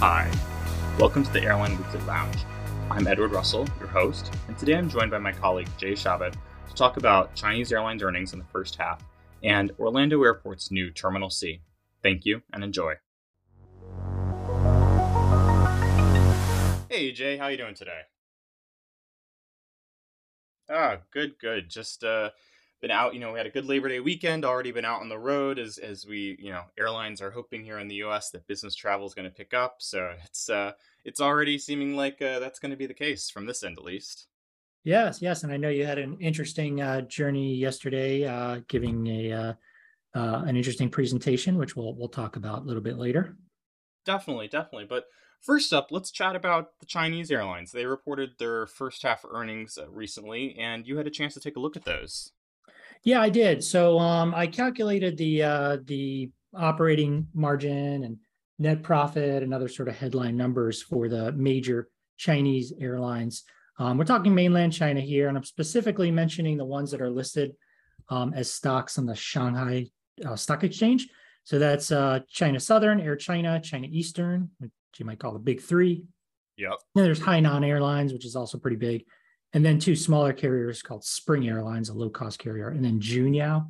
Hi, welcome to the Airline Weekly Lounge. I'm Edward Russell, your host, and today I'm joined by my colleague Jay Shavit to talk about Chinese Airlines earnings in the first half and Orlando Airport's new Terminal C. Thank you and enjoy. Hey Jay, how are you doing today? Good. Just been out, we had a good Labor Day weekend, already been out on the road as we, airlines are hoping here in the U.S. that business travel is going to pick up. So it's already seeming like that's going to be the case from this end, at least. Yes. And I know you had an interesting journey yesterday, giving an interesting presentation, which we'll talk about a little bit later. Definitely. But first up, let's chat about the Chinese Airlines. They reported their first half earnings recently, and you had a chance to take a look at those. Yeah, I did. So I calculated the operating margin and net profit and other sort of headline numbers for the major Chinese airlines. We're talking mainland China here, and I'm specifically mentioning the ones that are listed as stocks on the Shanghai Stock Exchange. So that's China Southern, Air China, China Eastern, which you might call the big three. Yep. Then there's Hainan Airlines, which is also pretty big. And then two smaller carriers called Spring Airlines, a low-cost carrier, and then Junyao,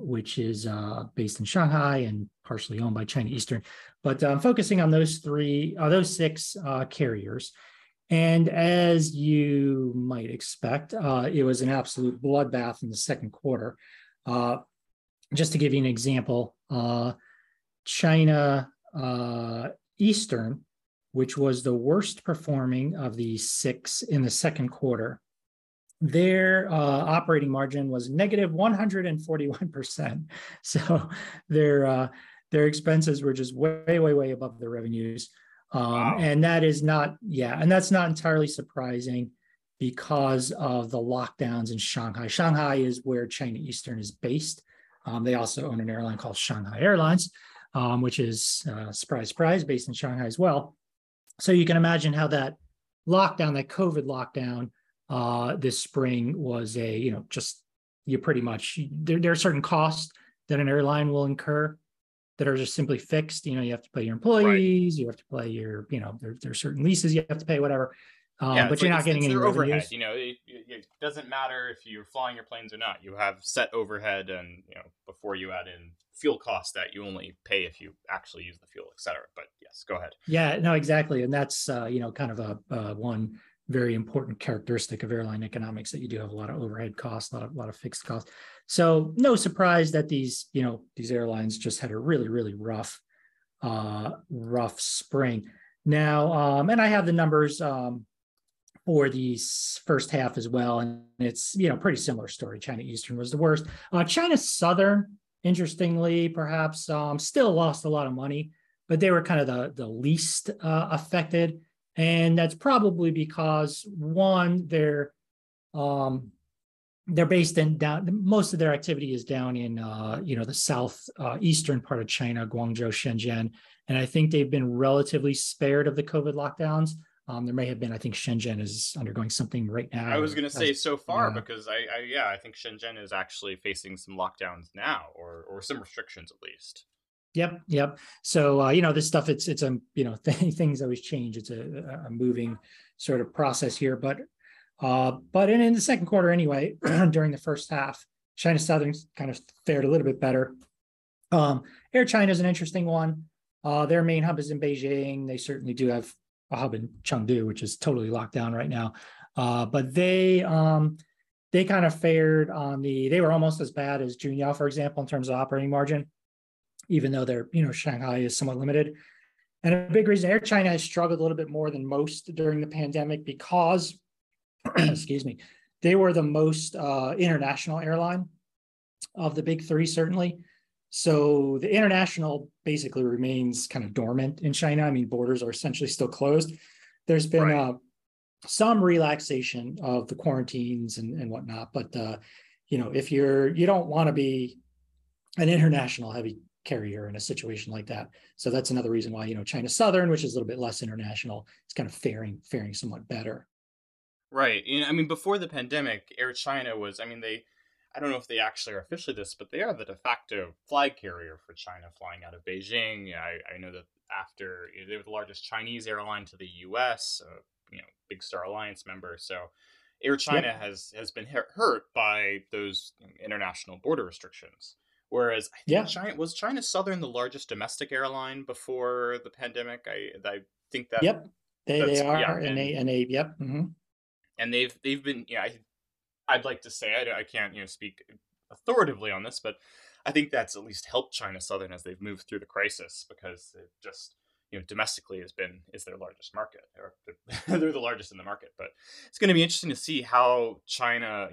which is based in Shanghai and partially owned by China Eastern. But I'm focusing on those six carriers. And as you might expect, it was an absolute bloodbath in the second quarter. Just to give you an example, China Eastern, which was the worst performing of the six in the second quarter, their operating margin was negative 141%. So their expenses were just way above their revenues. Wow. And that is not, and that's not entirely surprising because of the lockdowns in Shanghai. Shanghai is where China Eastern is based. They also own an airline called Shanghai Airlines, which is, surprise, based in Shanghai as well. So you can imagine how that lockdown, that COVID lockdown this spring was a, there are certain costs that an airline will incur that are just simply fixed. You have to pay your employees, right. You have to pay your, there are certain leases you have to pay, whatever. But you're not getting any overhead. It doesn't matter if you're flying your planes or not. You have set overhead, and before you add in fuel costs that you only pay if you actually use the fuel, et cetera. But yes, go ahead. Yeah, no, exactly, and that's kind of a one very important characteristic of airline economics, that you do have a lot of overhead costs, a lot of fixed costs. So no surprise that these airlines just had a really rough spring. Now, and I have the numbers. For the first half as well. And it's, pretty similar story. China Eastern was the worst. China Southern, interestingly, perhaps still lost a lot of money, but they were kind of the least affected. And that's probably because, one, they're based in down, most of their activity is down in, the southeastern part of China, Guangzhou, Shenzhen. And I think they've been relatively spared of the COVID lockdowns. There may have been, I think Shenzhen is undergoing something right now. I was going to say so far, because I think Shenzhen is actually facing some lockdowns now, or some restrictions at least. Yep. So, this stuff, it's things always change. It's a moving sort of process here, but in the second quarter anyway, during the first half, China Southern kind of fared a little bit better. Air China is an interesting one. Their main hub is in Beijing. They certainly do have a hub in Chengdu, which is totally locked down right now. But they kind of fared they were almost as bad as Junyao, for example, in terms of operating margin, even though they're, Shanghai is somewhat limited. And a big reason Air China has struggled a little bit more than most during the pandemic because, excuse me, they were the most international airline of the big three, certainly. So the international basically remains kind of dormant in China. I mean, borders are essentially still closed. There's been right. Some relaxation of the quarantines and whatnot, but if you don't want to be an international heavy carrier in a situation like that. So that's another reason why China Southern, which is a little bit less international, is kind of faring somewhat better. Right. Before the pandemic, Air China was. I don't know if they actually are officially this, but they are the de facto flag carrier for China flying out of Beijing. I know that after, you know, they were the largest Chinese airline to the U.S., you know, Big Star Alliance member. So Air China has been hurt by those international border restrictions. Whereas I think China Southern the largest domestic airline before the pandemic. I think that they are and they and they've been I'd like to say I can't speak authoritatively on this, but I think that's at least helped China Southern as they've moved through the crisis, because it just domestically is their largest market, or they're the largest in the market. But it's going to be interesting to see how China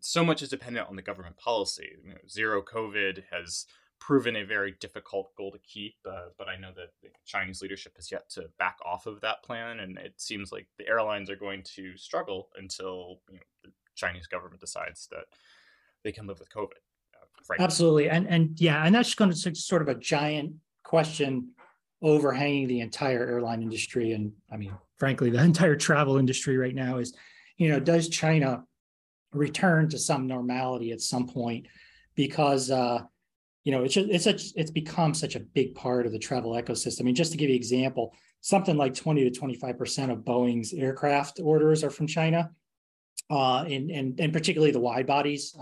so much is dependent on the government policy. Zero COVID has proven a very difficult goal to keep, but I know that the Chinese leadership has yet to back off of that plan, and it seems like the airlines are going to struggle until the Chinese government decides that they can live with COVID. Absolutely, and that's going to sort of a giant question overhanging the entire airline industry, and I mean, frankly, the entire travel industry right now is, does China return to some normality at some point, because it's become such a big part of the travel ecosystem. I mean, just to give you an example, something like 20 to 25% of Boeing's aircraft orders are from China, and particularly the wide bodies.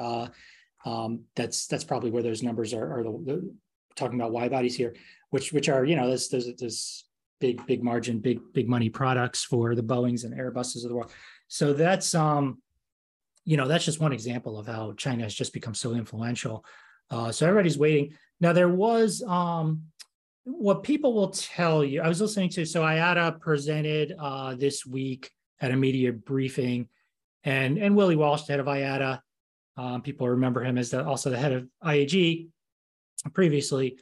That's probably where those numbers are the talking about wide bodies here, which are this big margin, big money products for the Boeings and Airbuses of the world. So that's that's just one example of how China has just become so influential. So everybody's waiting. Now, there was what people will tell you. I was listening to, so IATA presented this week at a media briefing, and Willie Walsh, the head of IATA, people remember him as also the head of IAG previously.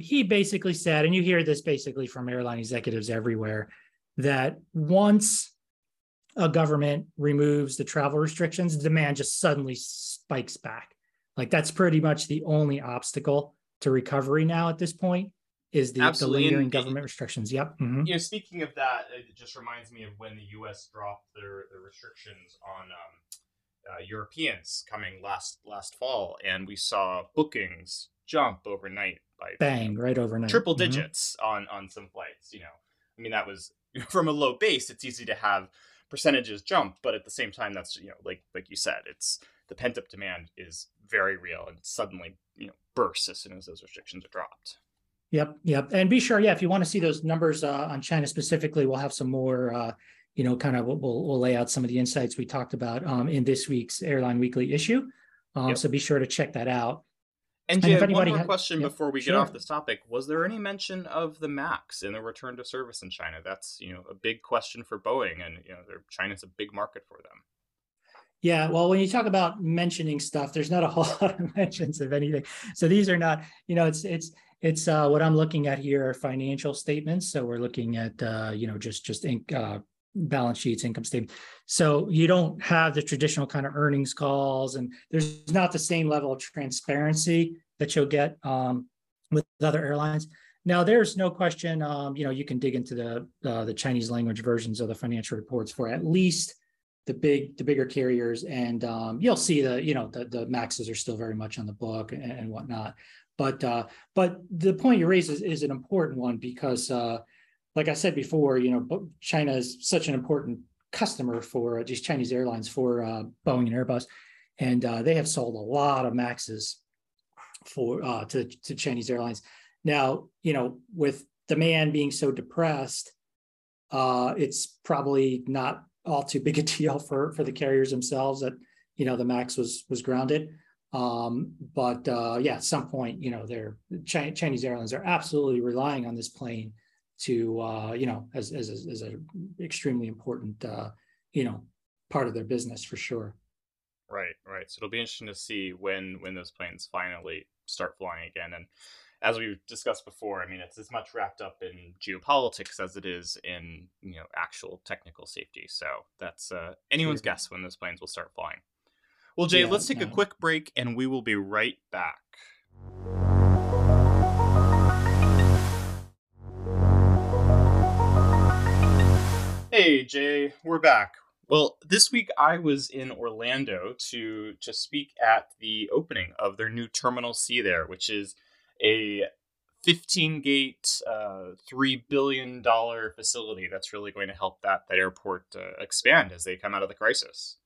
He basically said, and you hear this basically from airline executives everywhere, that once a government removes the travel restrictions, demand just suddenly spikes back. Like, that's pretty much the only obstacle to recovery now at this point is the lingering government restrictions. Yep. Mm-hmm. Speaking of that, it just reminds me of when the U.S. dropped their restrictions on Europeans coming last fall, and we saw bookings jump overnight by right overnight, triple digits on some flights. I mean, that was from a low base. It's easy to have percentages jump, but at the same time, that's like you said, it's the pent-up demand is very real and suddenly bursts as soon as those restrictions are dropped. Yep And be sure, if you want to see those numbers on China specifically, we'll have some more we'll lay out some of the insights we talked about in this week's Airline Weekly issue. So be sure to check that out. And Jay, one more question before we get off this topic. Was there any mention of the MAX and the return to service in China? That's, a big question for Boeing, and, China's a big market for them. Yeah, well, when you talk about mentioning stuff, there's not a whole lot of mentions of anything. So these are not, it's what I'm looking at here are financial statements. So we're looking at, just balance sheets, income statement. So you don't have the traditional kind of earnings calls, and there's not the same level of transparency that you'll get with other airlines. Now, there's no question, you can dig into the Chinese language versions of the financial reports for at least the bigger carriers, and you'll see the maxes are still very much on the book and whatnot. But the point you raise is an important one, because like I said before, China is such an important customer for these Chinese airlines, for Boeing and Airbus, and they have sold a lot of MAXs for to Chinese airlines. Now, with demand being so depressed, it's probably not all too big a deal for the carriers themselves that the MAX was grounded. At some point, Chinese airlines are absolutely relying on this plane to as an extremely important part of their business, for sure. Right. So it'll be interesting to see when those planes finally start flying again. And as we've discussed before, I mean, it's as much wrapped up in geopolitics as it is in actual technical safety. So that's anyone's guess when those planes will start flying. Well, Jay, let's take a quick break, and we will be right back. Hey, Jay, we're back. Well, this week I was in Orlando to speak at the opening of their new Terminal C there, which is a 15-gate, $3 billion facility that's really going to help that airport expand as they come out of the crisis.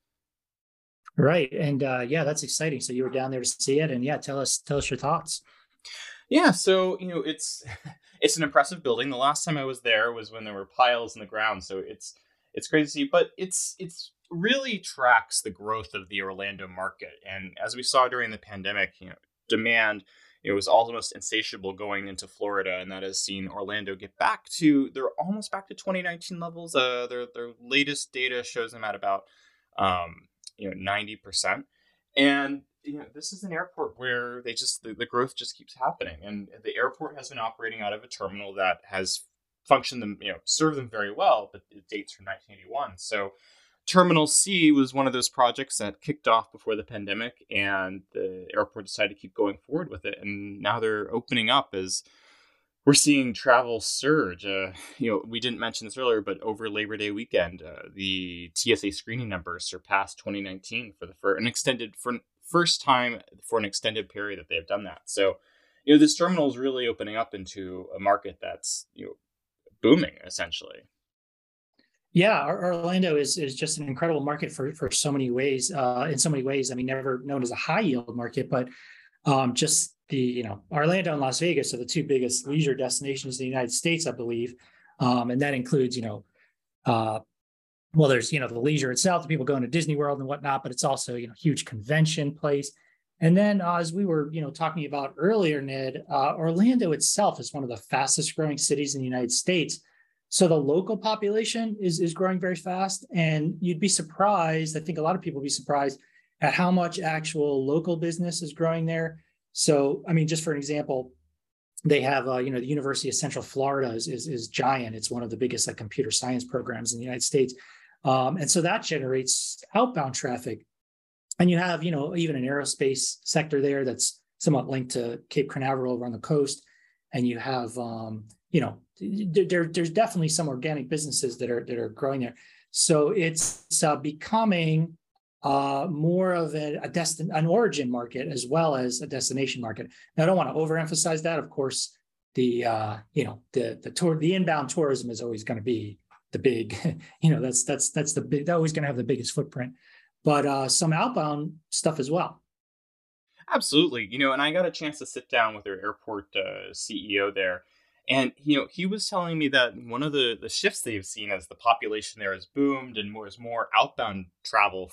Right. And yeah, that's exciting. So you were down there to see it. And yeah, tell us your thoughts. Yeah. So, you know, it's an impressive building. The last time I was there was when there were piles in the ground. So it's crazy to see, but it's really tracks the growth of the Orlando market. And as we saw during the pandemic, you know, demand, it was almost insatiable going into Florida, and that has seen Orlando get back to, they're almost back to 2019 levels. Their latest data shows them at about, 90%. And, you know, this is an airport where the growth just keeps happening. And the airport has been operating out of a terminal that has functioned them, you know, served them very well, but it dates from 1981. So Terminal C was one of those projects that kicked off before the pandemic, and the airport decided to keep going forward with it. And now they're opening up as we're seeing travel surge. We didn't mention this earlier, but over Labor Day weekend, the TSA screening numbers surpassed 2019 first time for an extended period that they've done that. So, you know, this terminal is really opening up into a market that's, you know, booming essentially. Yeah, Orlando is just an incredible market for so many ways. In so many ways, I mean, never known as a high yield market, but just the, you know, Orlando and Las Vegas are the two biggest leisure destinations in the United States, I believe, and that includes, you know, there's, you know, the leisure itself, the people going to Disney World and whatnot, but it's also, you know, huge convention place. And then as we were, you know, talking about earlier, Ned, Orlando itself is one of the fastest growing cities in the United States. So the local population is growing very fast, and you'd be surprised. I think a lot of people would be surprised at how much actual local business is growing there. So, I mean, just for an example, they have, the University of Central Florida is giant. It's one of the biggest like computer science programs in the United States. And so that generates outbound traffic. And you have, you know, even an aerospace sector there that's somewhat linked to Cape Canaveral over on the coast. And you have, there's definitely some organic businesses that are growing there. So it's becoming more of an origin market as well as a destination market. Now, I don't want to overemphasize that. Of course, the inbound tourism is always going to be the big, they're always going to have the biggest footprint, but some outbound stuff as well. Absolutely. You know, and I got a chance to sit down with their airport CEO there. And, you know, he was telling me that one of the shifts they've seen as the population there has boomed and there's more outbound travel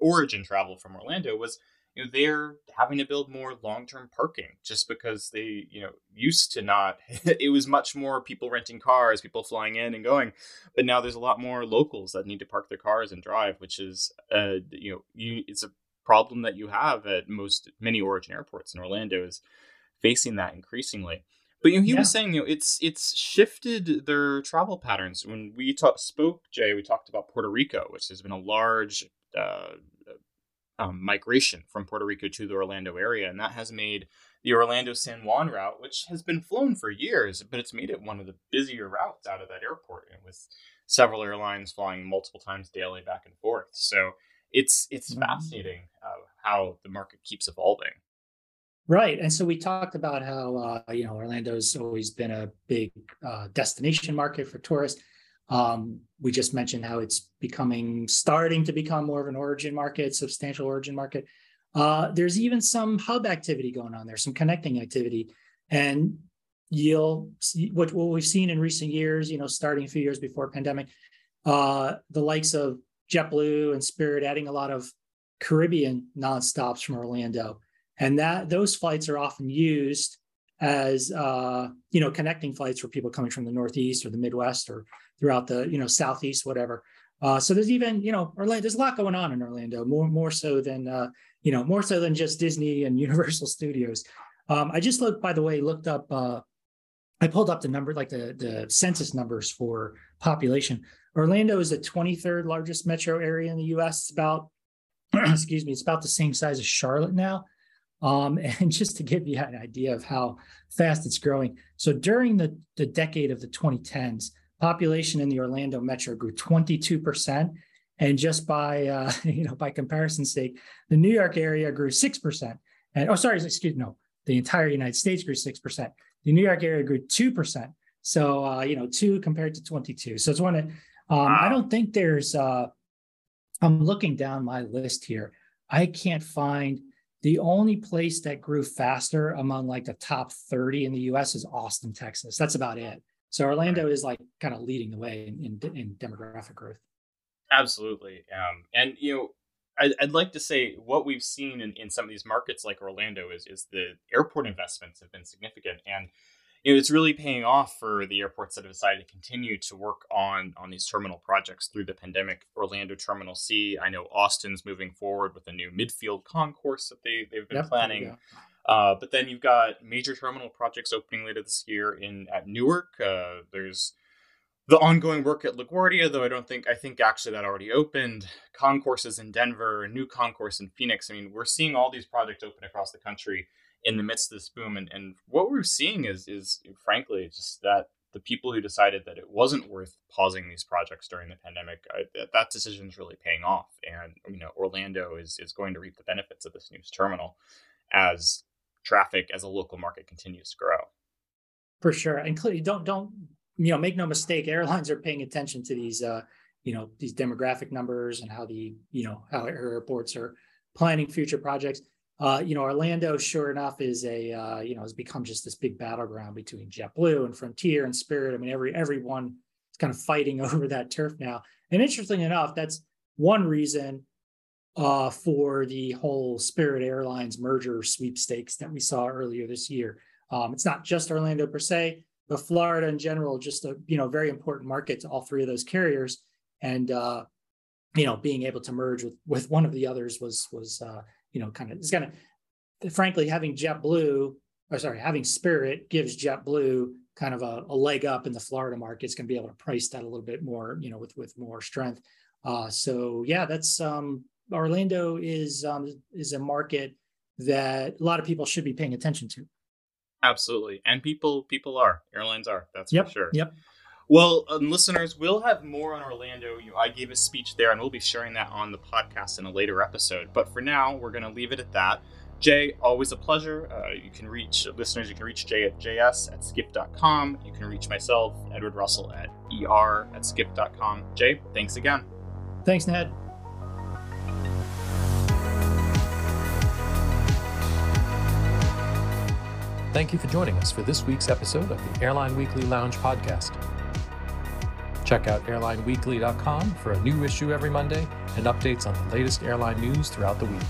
origin travel from Orlando was, you know, they're having to build more long-term parking just because they, you know, used to not. It was much more people renting cars, people flying in and going. But now there's a lot more locals that need to park their cars and drive, which is, it's a problem that you have at many origin airports, and Orlando is facing that increasingly. But, you know, he was saying, you know, it's shifted their travel patterns. When we spoke, Jay, we talked about Puerto Rico, which has been a large migration from Puerto Rico to the Orlando area. And that has made the Orlando-San Juan route, which has been flown for years, but it's made it one of the busier routes out of that airport, and with several airlines flying multiple times daily back and forth. So it's fascinating how the market keeps evolving. Right. And so we talked about how, Orlando's always been a big destination market for tourists. We just mentioned how it's starting to become more of an origin market, substantial origin market. There's even some hub activity going on there, some connecting activity. And you'll see what we've seen in recent years, you know, starting a few years before pandemic, the likes of JetBlue and Spirit adding a lot of Caribbean nonstops from Orlando. And those flights are often used as, connecting flights for people coming from the Northeast or the Midwest or throughout the, Southeast, whatever. So there's even, Orlando, there's a lot going on in Orlando, more so than just Disney and Universal Studios. I just pulled up the number, like the census numbers for population. Orlando is the 23rd largest metro area in the U.S. It's about, it's about the same size as Charlotte now. And just to give you an idea of how fast it's growing. So during the decade of the 2010s, population in the Orlando metro grew 22%. And just by by comparison's sake, the New York area grew 6%. And the entire United States grew 6%. The New York area grew 2%. So 2 compared to 22. So it's one of I don't think there's. I'm looking down my list here. I can't find the only place that grew faster among like the top 30 in the U.S. is Austin, Texas. That's about it. So Orlando is like kind of leading the way in demographic growth. Absolutely. And, I'd like to say what we've seen in some of these markets like Orlando is the airport investments have been significant. And, it's really paying off for the airports that have decided to continue to work on these terminal projects through the pandemic. Orlando Terminal C, I know Austin's moving forward with a new midfield concourse that they've been planning. Yeah. But then you've got major terminal projects opening later this year at Newark. There's the ongoing work at LaGuardia, though I think actually that already opened. Concourses in Denver, a new concourse in Phoenix. I mean, we're seeing all these projects open across the country in the midst of this boom. And what we're seeing is frankly, just that the people who decided that it wasn't worth pausing these projects during the pandemic, that decision is really paying off. And, Orlando is going to reap the benefits of this new terminal as traffic as a local market continues to grow. For sure. And clearly don't make no mistake, airlines are paying attention to these demographic numbers and how how airports are planning future projects. Orlando, sure enough, is has become just this big battleground between JetBlue and Frontier and Spirit. I mean, everyone is kind of fighting over that turf now. And interestingly enough, that's one reason for the whole Spirit Airlines merger sweepstakes that we saw earlier this year. It's not just Orlando per se, but Florida in general, just a very important market to all three of those carriers. And being able to merge with one of the others frankly, having Spirit gives JetBlue kind of a leg up in the Florida market. It's going to be able to price that a little bit more, with more strength. That's Orlando is a market that a lot of people should be paying attention to. Absolutely. And people are, airlines are, that's for sure. Yep. Well, listeners, we'll have more on Orlando. I gave a speech there, and we'll be sharing that on the podcast in a later episode. But for now, we're going to leave it at that. Jay, always a pleasure. You can reach Jay at js@skip.com. You can reach myself, Edward Russell, at er@skip.com. Jay, thanks again. Thanks, Ned. Thank you for joining us for this week's episode of the Airline Weekly Lounge podcast. Check out airlineweekly.com for a new issue every Monday and updates on the latest airline news throughout the week.